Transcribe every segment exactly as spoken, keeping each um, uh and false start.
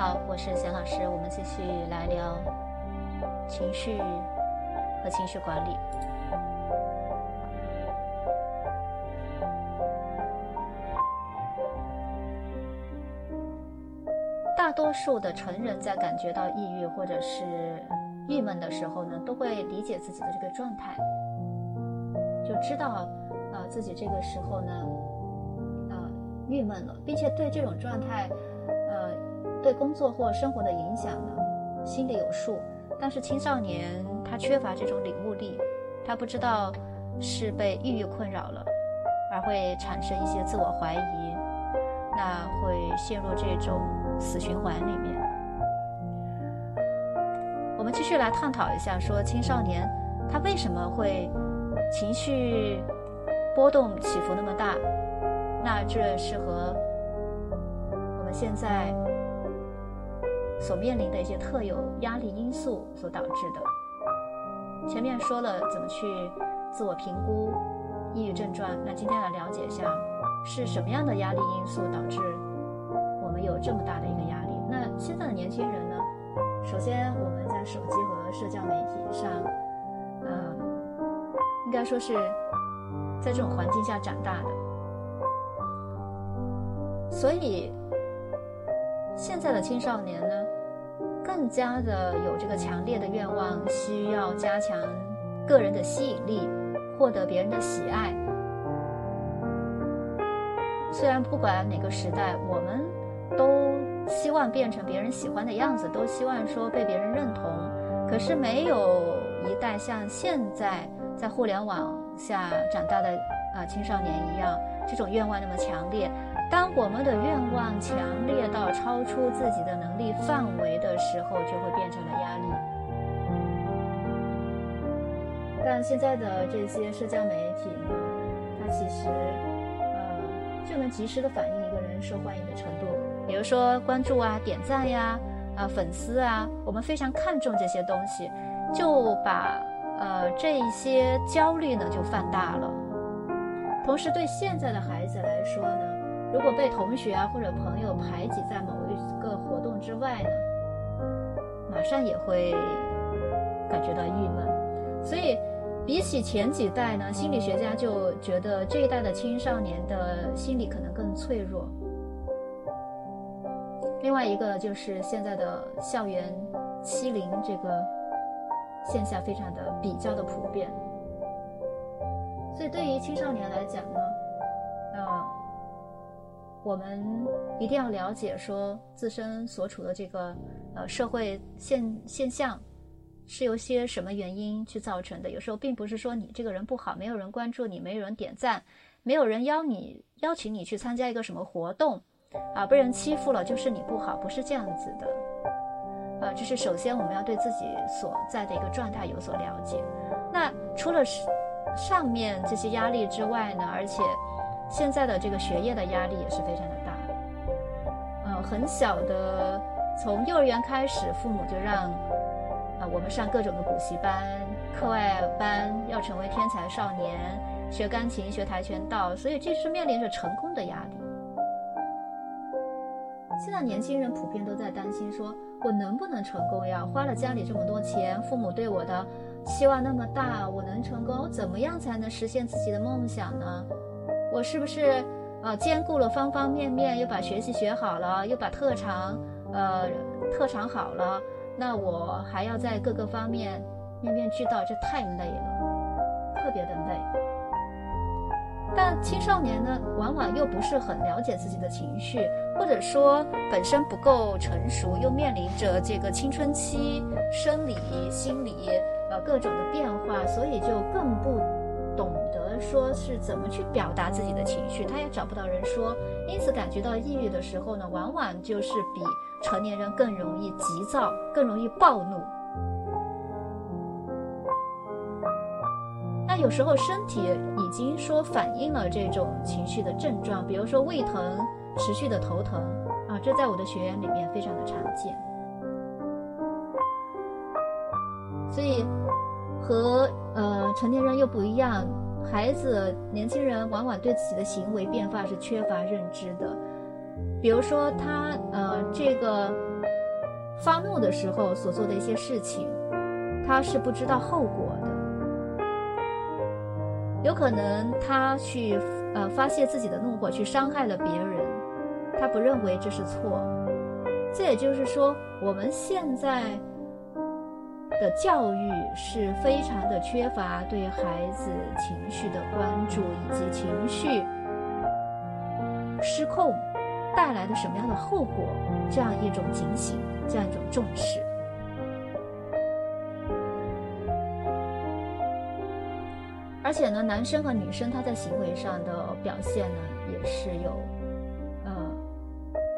好，我是贤老师，我们继续来聊情绪和情绪管理。大多数的成人在感觉到抑郁或者是郁闷的时候呢，都会理解自己的这个状态，就知道呃自己这个时候呢呃郁闷了，并且对这种状态对工作或生活的影响呢，心里有数。但是青少年他缺乏这种领悟力，他不知道是被抑郁困扰了，而会产生一些自我怀疑，那会陷入这种死循环里面。我们继续来探讨一下，说青少年他为什么会情绪波动起伏那么大，那这是和我们现在所面临的一些特有压力因素所导致的。前面说了怎么去自我评估抑郁症状，那今天来了解一下是什么样的压力因素导致我们有这么大的一个压力。那现在的年轻人呢，首先我们在手机和社交媒体上，嗯，应该说是在这种环境下长大的，所以现在的青少年呢，更加的有这个强烈的愿望，需要加强个人的吸引力，获得别人的喜爱。虽然不管哪个时代，我们都希望变成别人喜欢的样子，都希望说被别人认同，可是没有一代像现在在互联网下长大的啊青少年一样，这种愿望那么强烈。当我们的愿望强烈到超出自己的能力范围的时候，就会变成了压力。但现在的这些社交媒体呢，它其实呃就能及时的反映一个人受欢迎的程度，比如说关注啊、点赞呀、啊、啊粉丝啊，我们非常看重这些东西，就把呃这一些焦虑呢就放大了。同时，对现在的孩子来说呢，如果被同学啊或者朋友排挤在某一个活动之外呢，马上也会感觉到郁闷。所以比起前几代呢，心理学家就觉得这一代的青少年的心理可能更脆弱。另外一个就是现在的校园欺凌这个现象非常的比较的普遍，所以对于青少年来讲呢，呃我们一定要了解说自身所处的这个呃社会现现象是由些什么原因去造成的。有时候并不是说你这个人不好，没有人关注你，没有人点赞，没有人邀你邀请你去参加一个什么活动啊，被人欺负了就是你不好，不是这样子的。呃，这是首先我们要对自己所在的一个状态有所了解。那除了上面这些压力之外呢，而且现在的这个学业的压力也是非常的大，呃，很小的，从幼儿园开始，父母就让啊、呃、我们上各种的补习班、课外班，要成为天才少年，学钢琴、学跆拳道，所以这是面临着成功的压力。现在年轻人普遍都在担心说，我能不能成功呀？花了家里这么多钱，父母对我的期望那么大，我能成功？我怎么样才能实现自己的梦想呢？我是不是呃兼顾了方方面面，又把学习学好了，又把特长呃特长好了，那我还要在各个方面面面俱到，这太累了，特别的累。但青少年呢，往往又不是很了解自己的情绪，或者说本身不够成熟，又面临着这个青春期生理、心理呃各种的变化，所以就更不懂得说是怎么去表达自己的情绪，他也找不到人说，因此感觉到抑郁的时候呢，往往就是比成年人更容易急躁，更容易暴怒。那有时候身体已经说反映了这种情绪的症状，比如说胃疼、持续的头疼啊，这在我的学员里面非常的常见。所以和呃成年人又不一样，孩子、年轻人往往对自己的行为变化是缺乏认知的。比如说他呃这个发怒的时候所做的一些事情，他是不知道后果的。有可能他去呃发泄自己的怒火，去伤害了别人，他不认为这是错。这也就是说，我们现在的教育是非常的缺乏对孩子情绪的关注，以及情绪失控带来的什么样的后果，这样一种警醒，这样一种重视。而且呢，男生和女生他在行为上的表现呢也是有呃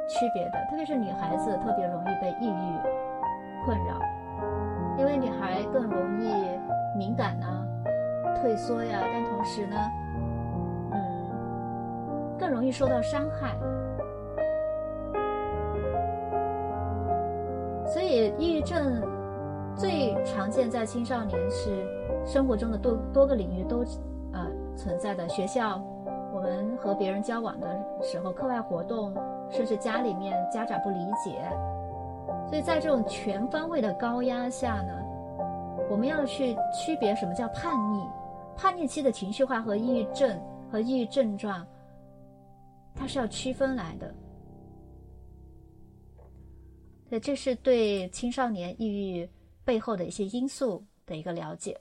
区别的，特别是女孩子特别容易被抑郁困扰，因为女孩更容易敏感啊、退缩呀、啊，但同时呢，嗯，更容易受到伤害。所以，抑郁症最常见在青少年，是生活中的多多个领域都呃存在的。学校，我们和别人交往的时候，课外活动，甚至家里面家长不理解。所以在这种全方位的高压下呢，我们要去区别什么叫叛逆，叛逆期的情绪化和抑郁症和抑郁症状，它是要区分来的。这是对青少年抑郁背后的一些因素的一个了解。